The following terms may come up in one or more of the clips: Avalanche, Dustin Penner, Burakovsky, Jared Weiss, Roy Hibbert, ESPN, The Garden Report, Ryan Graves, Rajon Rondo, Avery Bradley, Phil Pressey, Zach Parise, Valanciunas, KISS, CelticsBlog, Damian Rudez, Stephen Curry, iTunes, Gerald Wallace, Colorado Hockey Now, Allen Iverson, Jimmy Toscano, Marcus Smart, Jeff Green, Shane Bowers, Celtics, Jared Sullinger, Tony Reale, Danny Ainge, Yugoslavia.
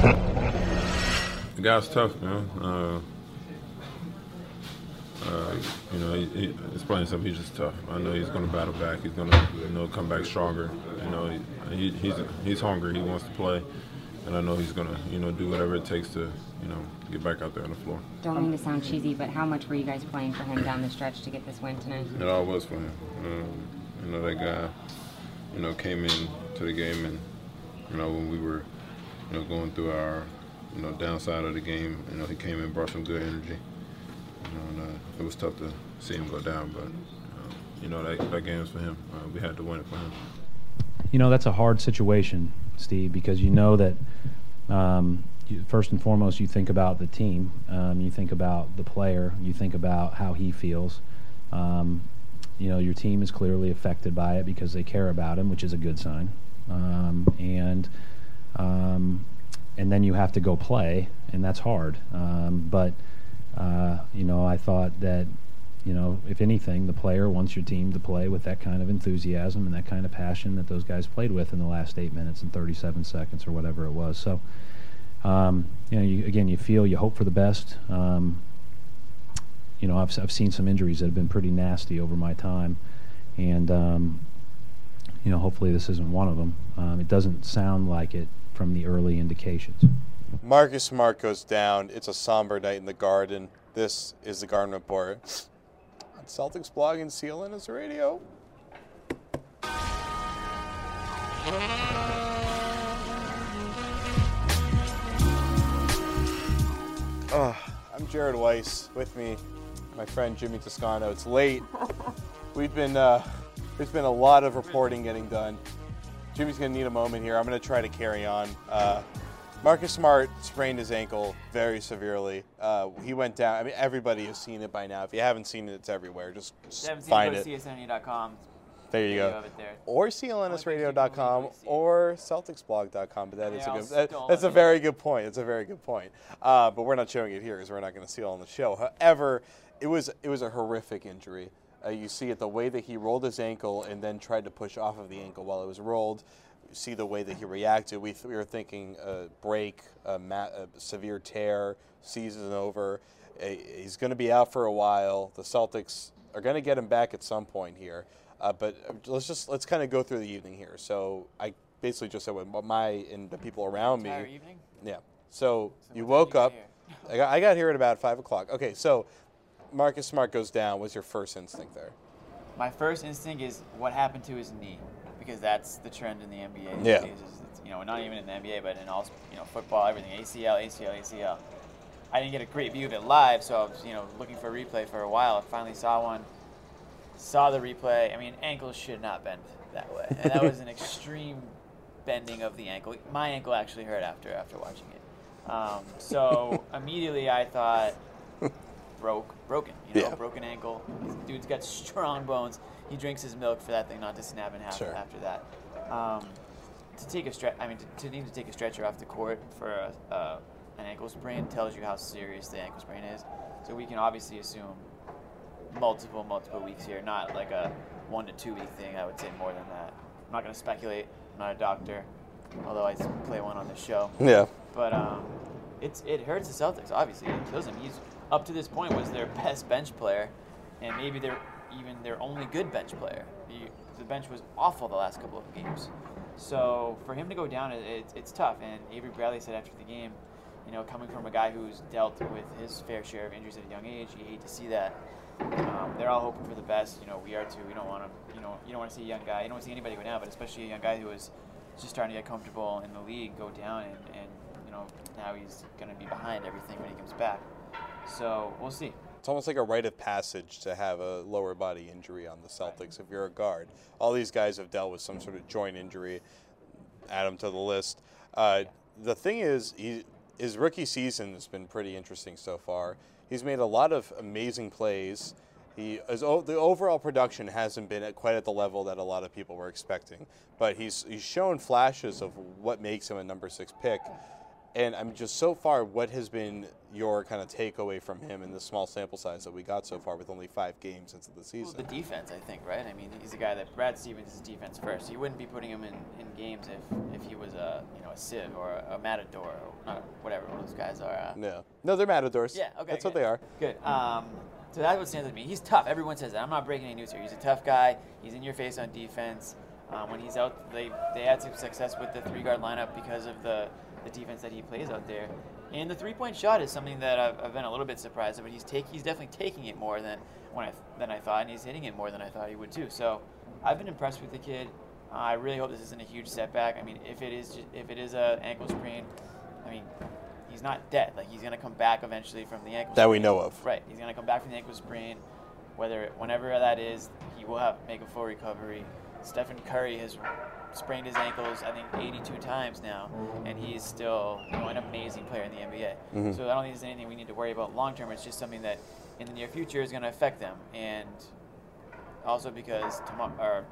The guy's tough, man. It's probably something. He's just tough. I know he's going to battle back. He's going to, come back stronger. He's hungry. He wants to play, and I know he's going to, do whatever it takes to, get back out there on the floor. Don't mean to sound cheesy, but how much were you guys playing for him down the stretch to get this win tonight? It all was for him. That guy, came into the game, and when we were, going through our, downside of the game, he came in and brought some good energy. It was tough to see him go down, but, that game was for him. We had to win it for him. That's a hard situation, Steve, because that first and foremost you think about the team, you think about the player, you think about how he feels. Your team is clearly affected by it because they care about him, which is a good sign. And then you have to go play, and that's hard. I thought that, if anything, the player wants your team to play with that kind of enthusiasm and that kind of passion that those guys played with in the last 8 minutes and 37 seconds or whatever it was. So, you hope for the best. I've seen some injuries that have been pretty nasty over my time, and, hopefully this isn't one of them. It doesn't sound like it from the early indications. Marcus Smart goes down. It's a somber night in the Garden. This is the Garden Report. On Celtics Blog and CLNS Radio. I'm Jared Weiss. With me, my friend Jimmy Toscano. It's late. We've been there's been a lot of reporting getting done. Jimmy's gonna need a moment here. I'm gonna try to carry on. Marcus Smart sprained his ankle very severely. He went down. I mean, everybody has seen it by now. If you haven't seen it, it's everywhere. Just find it. CSNU.com. There you go. Or CLNSradio.com or CelticsBlog.com. But that's a very good point. It's a very good point. But we're not showing it here because we're not going to see it on the show. However, it was a horrific injury. You see it the way that he rolled his ankle and then tried to push off of the ankle while it was rolled. See the way that he reacted. We were thinking a break, a severe tear, season over. He's going to be out for a while. The Celtics are going to get him back at some point here. But let's kind of go through the evening here. So I basically just said what and the people around me. Evening? Yeah. So you woke up. I got here at about 5 o'clock. Okay. So Marcus Smart goes down. What's your first instinct there? My first instinct is what happened to his knee. Because that's the trend in the NBA. Yeah. It's, not even in the NBA, but in all, football, everything, ACL. I didn't get a great view of it live, so I was, looking for a replay for a while. I finally saw one. Saw the replay. I mean, ankles should not bend that way. And that was an extreme bending of the ankle. My ankle actually hurt after watching it. So immediately I thought, broken. Yeah. Broken ankle. This dude's got strong bones. He drinks his milk for that thing not to snap in half after that. To need to take a stretcher off the court for an ankle sprain tells you how serious the ankle sprain is. So we can obviously assume multiple weeks here, not like a 1 to 2 week thing. I would say more than that. I'm not going to speculate. I'm not a doctor, although I play one on the show. Yeah. But it hurts the Celtics, obviously. It kills them. He's, up to this point, was their best bench player, and maybe their only good bench player. The bench was awful the last couple of games. So for him to go down, it's tough. And Avery Bradley said after the game, coming from a guy who's dealt with his fair share of injuries at a young age, you hate to see that. They're all hoping for the best. We are too. We don't want to. You don't want to see a young guy. You don't want to see anybody go down, but especially a young guy who was just starting to get comfortable in the league go down, and now he's going to be behind everything when he comes back. So we'll see. It's almost like a rite of passage to have a lower body injury on the Celtics if you're a guard. All these guys have dealt with some sort of joint injury. Add them to the list. The thing is, his rookie season has been pretty interesting so far. He's made a lot of amazing plays. The overall production hasn't been quite at the level that a lot of people were expecting, but he's shown flashes of what makes him a number 6 pick. And I'm just, so far, what has been your kind of takeaway from him in the small sample size that we got so far with only 5 games into the season? Well, the defense, I think, right? I mean, he's a guy that Brad Stevens is defense first. You wouldn't be putting him in games if he was a, you know, a Civ or a Matador or whatever those guys are. No. No, they're Matadors. Yeah, okay. That's good. What they are. Good. So that's what stands out to me. He's tough. Everyone says that. I'm not breaking any news here. He's a tough guy. He's in your face on defense. When he's out, they had some success with the 3-guard lineup because of the defense that he plays out there. And the 3-point shot is something that I've been a little bit surprised at, but he's definitely taking it more than I thought, and he's hitting it more than I thought he would too. So I've been impressed with the kid. I really hope this isn't a huge setback. I mean, if it is an ankle sprain, I mean, he's not dead. Like, he's gonna come back eventually from the ankle sprain. That we know of. Right, he's gonna come back from the ankle sprain. Whenever that is, he will make a full recovery. Stephen Curry has sprained his ankles, I think, 82 times now, and he's still, you know, an amazing player in the NBA. Mm-hmm. So I don't think there's anything we need to worry about long term. It's just something that in the near future is going to affect them. And also because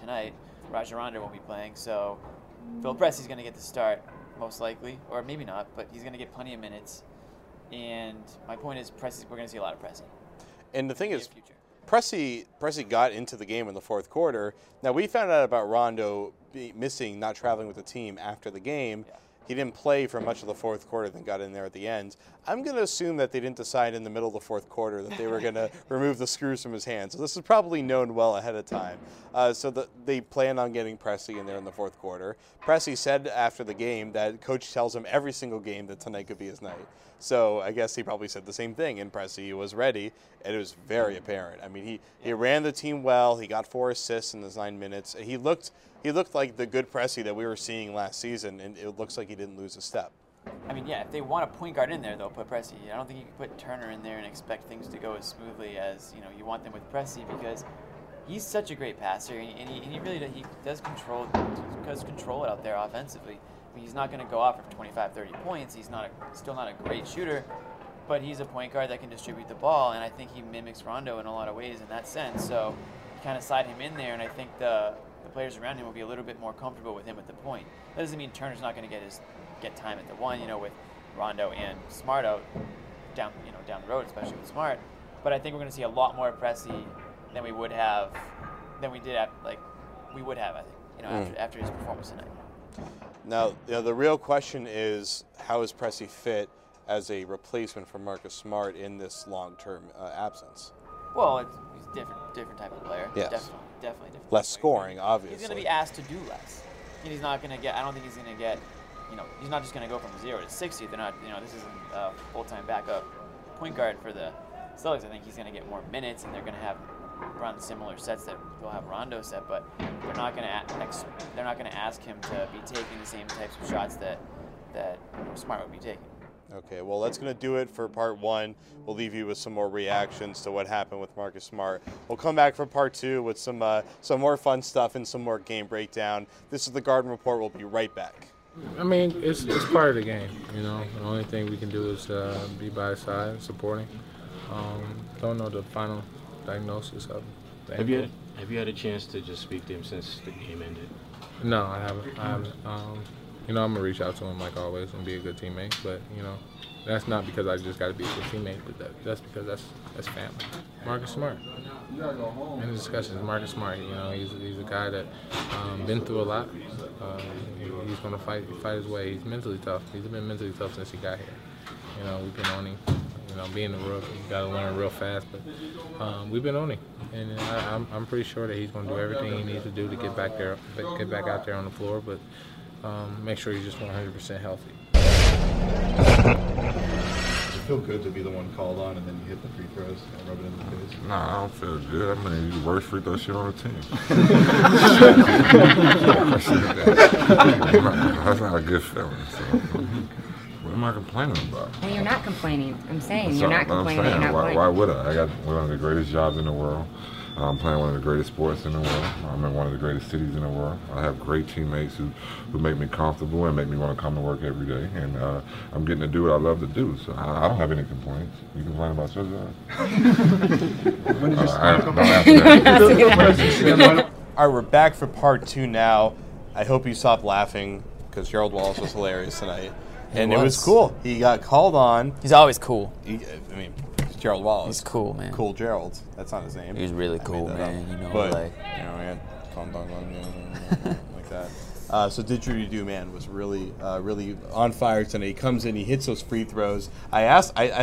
tonight, Rajon Rondo won't be playing, so Phil Pressey's going to get the start, most likely, or maybe not, but he's going to get plenty of minutes. And my point is, we're going to see a lot of Pressey. And the thing is, Pressey got into the game in the fourth quarter. Now, we found out about Rondo missing, not traveling with the team after the game. Yeah. He didn't play for much of the fourth quarter, then got in there at the end. I'm going to assume that they didn't decide in the middle of the fourth quarter that they were going to remove the screws from his hands. So this is probably known well ahead of time. They plan on getting Pressey in there in the fourth quarter. Pressey said after the game that coach tells him every single game that tonight could be his night. So I guess he probably said the same thing, and Pressey was ready, and it was very apparent. I mean, he ran the team well. He got 4 assists in those 9 minutes. He looked like the good Pressey that we were seeing last season, and it looks like he didn't lose a step. I mean, yeah, if they want a point guard in there, they'll put Pressey. I don't think you can put Turner in there and expect things to go as smoothly as, you know, you want them with Pressey, because he's such a great passer, and he really does control it out there offensively. I mean, he's not going to go off for 25, 30 points. He's still not a great shooter, but he's a point guard that can distribute the ball, and I think he mimics Rondo in a lot of ways in that sense. So you kind of slide him in there, and I think the players around him will be a little bit more comfortable with him at the point. That doesn't mean Turner's not going to get time at the one, you know, with Rondo and Smart out down the road, especially with Smart. But I think we're going to see a lot more Pressey than we would have, I think, you know, after his performance tonight. Now, you know, the real question is, how is Pressey fit as a replacement for Marcus Smart in this long-term absence? Well, he's a different type of player. Yes. Definitely different. Less scoring, obviously. He's going to be asked to do less. He's not going to get, I don't think he's going to get, you know, he's not just going to go from 0 to 60. They're not, you know, this isn't a full-time backup point guard for the Celtics. I think he's going to get more minutes, and they're going to have run similar sets that they'll have Rondo set, but they're not going to ask him to be taking the same types of shots that Smart would be taking. Okay, well, that's going to do it for part one. We'll leave you with some more reactions to what happened with Marcus Smart. We'll come back for part two with some more fun stuff and some more game breakdown. This is The Garden Report. We'll be right back. I mean, it's part of the game, you know. The only thing we can do is be by his side, supporting. Don't know the final diagnosis of it. Have you had a chance to just speak to him since the game ended? No, I haven't. You know, I'm gonna reach out to him like always and be a good teammate, but you know, that's not because I just got to be a good teammate, but that's because that's family. Marcus Smart. In the discussions, Marcus Smart. You know, he's a guy that been through a lot. He's gonna fight his way. He's mentally tough. He's been mentally tough since he got here. You know, we've been on him. You know, being a rookie, you gotta learn real fast. But we've been on him, and I'm pretty sure that he's gonna do everything he needs to do to get back out there on the floor. But make sure he's just 100% healthy. Does it feel good to be the one called on, and then you hit the free throws and rub it in the face? Nah, I don't feel good. I mean, you're the worst free throw shooter on the team. That's not a good feeling. So. What am I complaining about? Well, you're not complaining. I'm saying you're not complaining. I'm saying, why would I? I got one of the greatest jobs in the world. I'm playing one of the greatest sports in the world. I'm in one of the greatest cities in the world. I have great teammates who make me comfortable and make me want to come to work every day. And I'm getting to do what I love to do, so I don't have any complaints. You complain about your job? When did you stop? All right, we're back for part two now. I hope you stopped laughing, because Gerald Wallace was hilarious tonight. and it was cool. He got called on. He's always cool. I mean, Gerald Wallace. He's cool, man. Cool Gerald. That's not his name. He's really cool, man. You know, but, like, you know, he had like that. So Didgeridoo Man was really, really on fire tonight. He comes in, he hits those free throws. I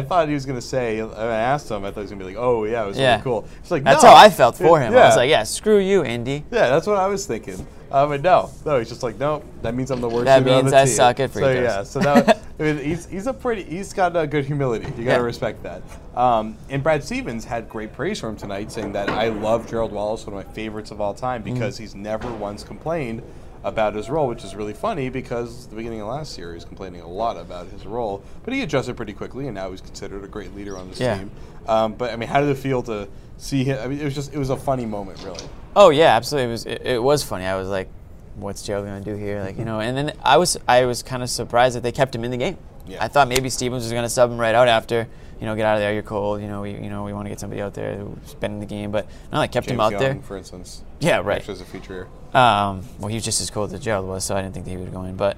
thought he was gonna say. I asked him. I thought he was gonna be like, "Oh yeah, it was really cool." It's like that's how I felt for him. Yeah. I was like, "Yeah, screw you, Indy." Yeah, that's what I was thinking. But no, he's just like, "Nope, that means I'm the worst." That means I suck at free throws. So yeah, so that. I mean, he's got a good humility. You got to respect that. And Brad Stevens had great praise for him tonight, saying that I love Gerald Wallace, one of my favorites of all time, because he's never once complained about his role, which is really funny because at the beginning of last year, he was complaining a lot about his role, but he adjusted pretty quickly, and now he's considered a great leader on this team. But I mean, how did it feel to see him? I mean, it was a funny moment, really. Oh yeah, absolutely. It was funny. I was like, what's Joe going to do here? Like, you know, and then I was kind of surprised that they kept him in the game. Yeah. I thought maybe Stevens was going to sub him right out after, you know, get out of there, you're cold, we want to get somebody out there who's been in the game, but no, they kept him out there. For instance. Yeah, right. Actually, as a feature. Well, he was just as cold as Gerald was, so I didn't think that he would go in, but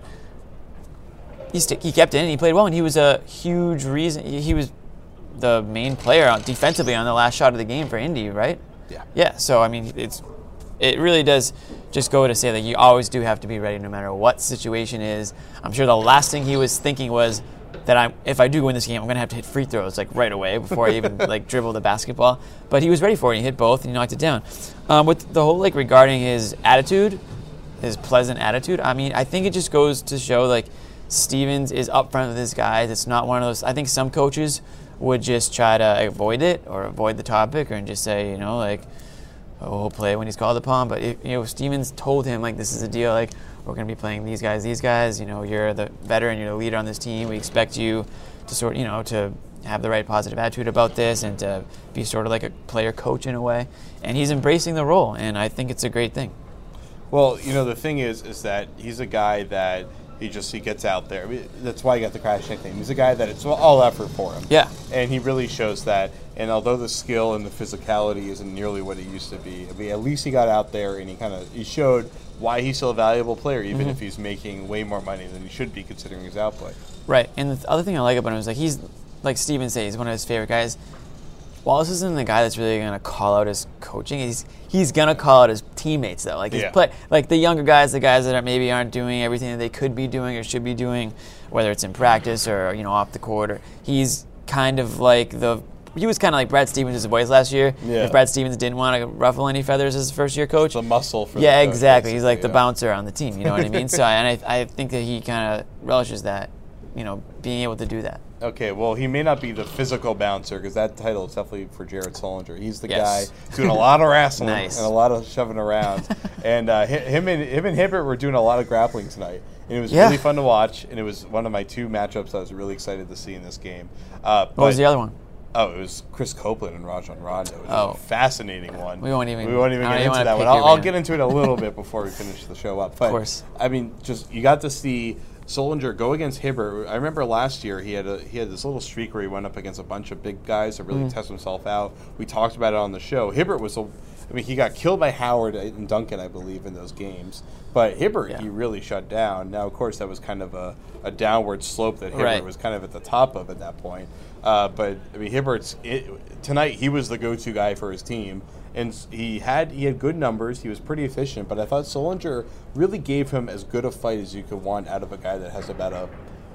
he kept in and he played well, and he was a huge reason. He was the main player defensively on the last shot of the game for Indy, right? Yeah. Yeah, so, I mean, it really does just go to say that you always do have to be ready no matter what situation is. I'm sure the last thing he was thinking was that if I do win this game, I'm going to have to hit free throws like right away before I even like dribble the basketball. But he was ready for it. He hit both and he knocked it down. With the whole like regarding his attitude, his pleasant attitude, I mean, I think it just goes to show like Stevens is upfront with his guys. It's not one of those. I think some coaches would just try to avoid it or avoid the topic and just say, you know, like, we'll play when he's called upon, but Stevens told him like this is a deal. Like we're going to be playing these guys. You know, you're the veteran, you're the leader on this team. We expect you to to have the right positive attitude about this and to be sort of like a player coach in a way. And he's embracing the role, and I think it's a great thing. Well, you know, the thing is that he's a guy that he gets out there. I mean, that's why he got the crash nickname. He's a guy that it's all effort for him. Yeah, and he really shows that. And although the skill and the physicality isn't nearly what it used to be, I mean, at least he got out there and he showed why he's still a valuable player, even if he's making way more money than he should be considering his outplay. Right. And the other thing I like about him is like he's like Steven said, he's one of his favorite guys. Wallace isn't the guy that's really gonna call out his coaching. He's gonna call out his teammates though. Like his play, like the younger guys, the guys that aren't doing everything that they could be doing or should be doing, whether it's in practice or off the court. Or he's kind of like He was kind of like Brad Stevens' voice last year. Yeah. If Brad Stevens didn't want to ruffle any feathers as his first-year coach. The muscle for the coach, exactly. He's like the bouncer on the team, you know what I mean? So I think that he kind of relishes that, being able to do that. Okay, well, he may not be the physical bouncer because that title is definitely for Jared Sullinger. He's the guy doing a lot of wrestling and a lot of shoving around. And him and Hibbert were doing a lot of grappling tonight. And it was really fun to watch, and it was one of my two matchups I was really excited to see in this game. What was the other one? Oh, it was Chris Copeland and Rajon Rondo. It was a fascinating one. We won't even get into that one. I'll get into it a little bit before we finish the show up. But, of course. I mean, just you got to see Sullinger go against Hibbert. I remember last year he had this little streak where he went up against a bunch of big guys to really test himself out. We talked about it on the show. Hibbert he got killed by Howard and Duncan, I believe, in those games. But Hibbert, he really shut down. Now, of course, that was kind of a downward slope that Hibbert was kind of at the top of at that point. But I mean, tonight he was the go-to guy for his team, and he had good numbers. He was pretty efficient, but I thought Sullinger really gave him as good a fight as you could want out of a guy that has about a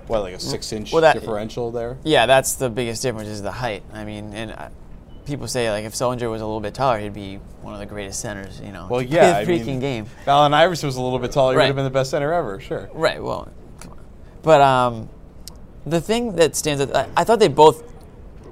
6-inch differential there. Yeah, that's the biggest difference is the height. I mean, and people say like if Sullinger was a little bit taller, he'd be one of the greatest centers. You know, well, yeah, game. Allen Iverson was a little bit taller; he would have been the best center ever. Sure. Right. Well, come on, but the thing that stands out, I thought they both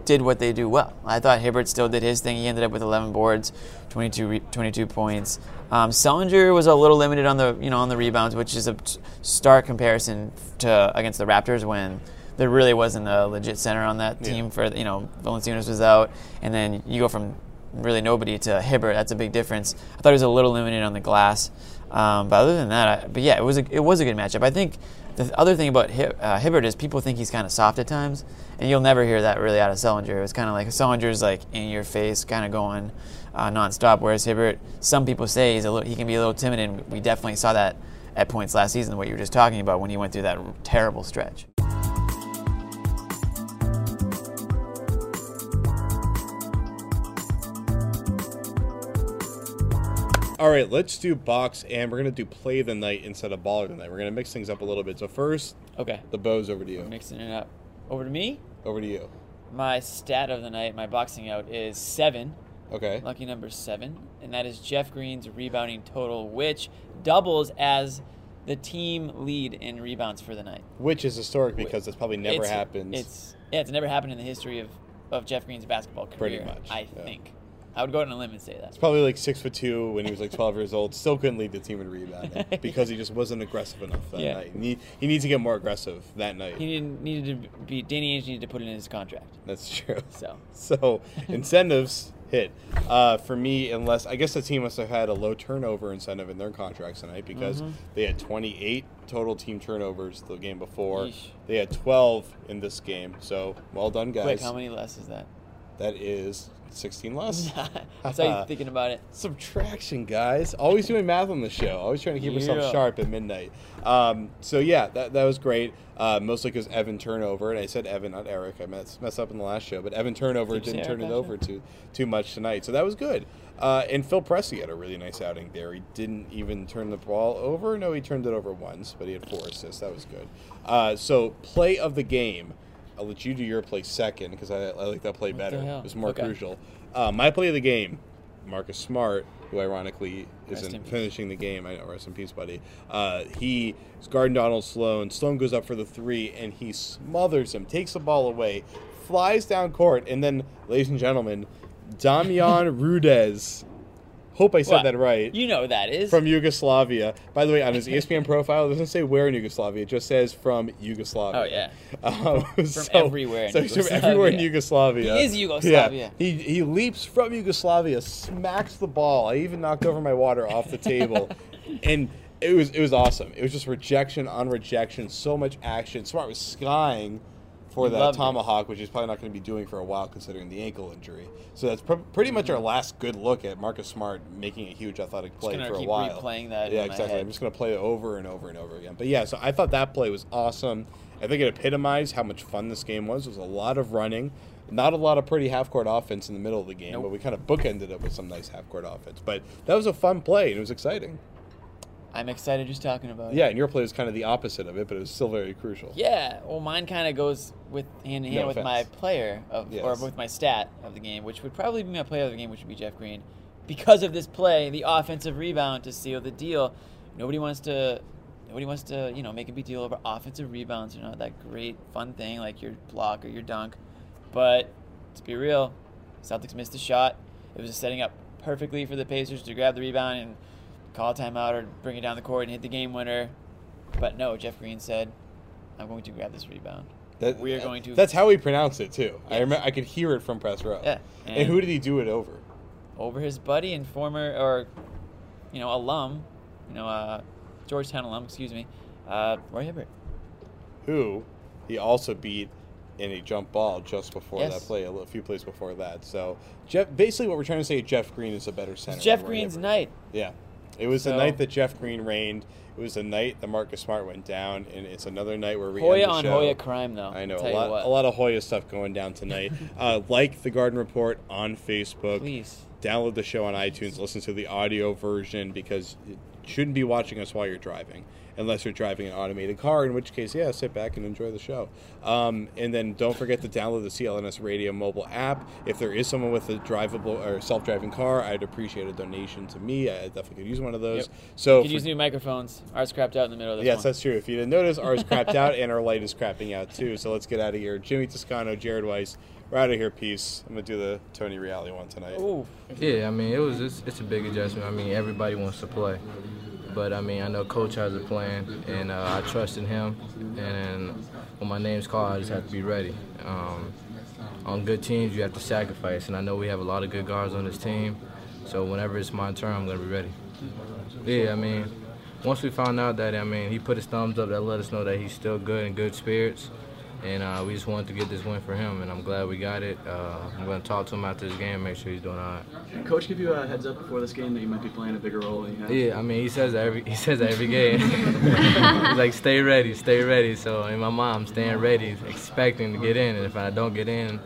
did what they do well. I thought Hibbert still did his thing. He ended up with 11 boards, 22 points. Sullinger was a little limited on the rebounds, which is a stark comparison to against the Raptors when there really wasn't a legit center on that team. For Valanciunas was out, and then you go from really nobody to Hibbert. That's a big difference. I thought he was a little limited on the glass, but other than that, it was a good matchup. I think. The other thing about Hibbert is people think he's kind of soft at times, and you'll never hear that really out of Sullinger. It's kind of like Sullinger's like in your face, kind of going nonstop. Whereas Hibbert, some people say he can be a little timid, and we definitely saw that at points last season. What you were just talking about when he went through that terrible stretch. All right, let's do box, and we're going to do play the night instead of baller tonight. We're going to mix things up a little bit. So first, okay, the Bo's over to you. I'm mixing it up. Over to me? Over to you. My stat of the night, my boxing out, is 7. Okay. Lucky number 7. And that is Jeff Green's rebounding total, which doubles as the team lead in rebounds for the night. Which is historic because it's probably never happened. It's never happened in the history of Jeff Green's basketball career. Pretty much. I think. I would go on a limb and say that. It's probably like 6'2" when he was like 12 years old. Still couldn't lead the team in rebounding because he just wasn't aggressive enough that night. He needs to get more aggressive that night. He needed to be. Danny Ainge needed to put it in his contract. That's true. So incentives hit for me, unless I guess the team must have had a low turnover incentive in their contracts tonight because they had 28 total team turnovers the game before. Yeesh. They had 12 in this game. So well done, guys. Wait, how many less is that? That is 16 less. That's how you're thinking about it. Subtraction, guys. Always doing math on the show. Always trying to keep yourself sharp at midnight. That was great. Mostly because Evan turnover, and I said Evan, not Eric. I messed up in the last show, but Evan turnover didn't turn it over too much tonight. So that was good. And Phil Pressey had a really nice outing there. He didn't even turn the ball over. No, he turned it over once, but he had 4 assists. That was good. So play of the game. I'll let you do your play second because I like that play better. It was more crucial. My play of the game, Marcus Smart, who ironically isn't finishing the game. I know, rest in peace, buddy. He's guarding Donald Sloan. Sloan goes up for the 3, and he smothers him, takes the ball away, flies down court, and then, ladies and gentlemen, Damian Rudez. Hope I said that right. You know who that is. From Yugoslavia. By the way, on his ESPN profile, it doesn't say where in Yugoslavia. It just says from Yugoslavia. Oh, yeah. He's from everywhere in Yugoslavia. He is Yugoslavia. Yeah. He leaps from Yugoslavia, smacks the ball. I even knocked over my water off the table. And it was awesome. It was just rejection on rejection. So much action. Smart was skying for that tomahawk, which he's probably not going to be doing for a while considering the ankle injury. So that's pretty much our last good look at Marcus Smart making a huge athletic play for a while. Just going to keep replaying that. Yeah, exactly. I'm just going to play it over and over and over again. But yeah, so I thought that play was awesome. I think it epitomized how much fun this game was. It was a lot of running, not a lot of pretty half-court offense in the middle of the game, but we kind of bookended it with some nice half-court offense. But that was a fun play, and it was exciting. I'm excited just talking about it. Yeah, and your play was kind of the opposite of it, but it was still very crucial. Yeah, well, mine kind of goes with hand-in-hand with my player, or with my stat of the game, which would probably be my player of the game, which would be Jeff Green. Because of this play, the offensive rebound to seal the deal, nobody wants to make a big deal over offensive rebounds, that great fun thing like your block or your dunk. But let's be real, Celtics missed the shot. It was setting up perfectly for the Pacers to grab the rebound and call a timeout or bring it down the court and hit the game winner. But no, Jeff Green said, I'm going to grab this rebound. That's how he pronounced it, too. Yes. I could hear it from press row. Yeah. And who did he do it over? Over his buddy and Georgetown alum, Roy Hibbert. Who he also beat in a jump ball just before that play, a few plays before that. So, basically what we're trying to say is Jeff Green is a better center. It's Jeff Green's night. Yeah. It was the night that Jeff Green reigned. It was the night that Marcus Smart went down, and it's another night where we end the show. Hoya on Hoya crime, though. I know a lot of Hoya stuff going down tonight. Like The Garden Report on Facebook. Please download the show on iTunes. Listen to the audio version because you shouldn't be watching us while you're driving, unless you're driving an automated car, in which case, sit back and enjoy the show. And then don't forget to download the CLNS Radio mobile app. If there is someone with a drivable or self-driving car, I'd appreciate a donation to me. I definitely could use one of those. Yep. So you could use new microphones. Ours crapped out in the middle of this one. Yes, that's true. If you didn't notice, ours crapped out, and our light is crapping out, too. So let's get out of here. Jimmy Toscano, Jared Weiss, we're out of here. Peace. I'm going to do the Tony Reale one tonight. Ooh. Yeah, it's a big adjustment. Everybody wants to play. But, I know Coach has a plan, and I trust in him. And when my name's called, I just have to be ready. On good teams, you have to sacrifice. And I know we have a lot of good guards on this team. So whenever it's my turn, I'm going to be ready. Yeah, once we found out that, he put his thumbs up, that let us know that he's still good and good spirits. And we just wanted to get this win for him, and I'm glad we got it. I'm going to talk to him after this game, make sure he's doing all right. Coach, give you a heads up before this game that you might be playing a bigger role than you have? Yeah, he says that every game. He's like, stay ready. So in my mind, I'm staying ready, expecting to get in. And if I don't get in,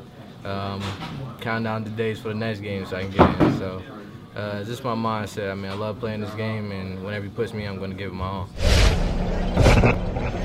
count down the days for the next game so I can get in. So Just my mindset. I mean, I love playing this game, and whenever he puts me, I'm going to give it my all.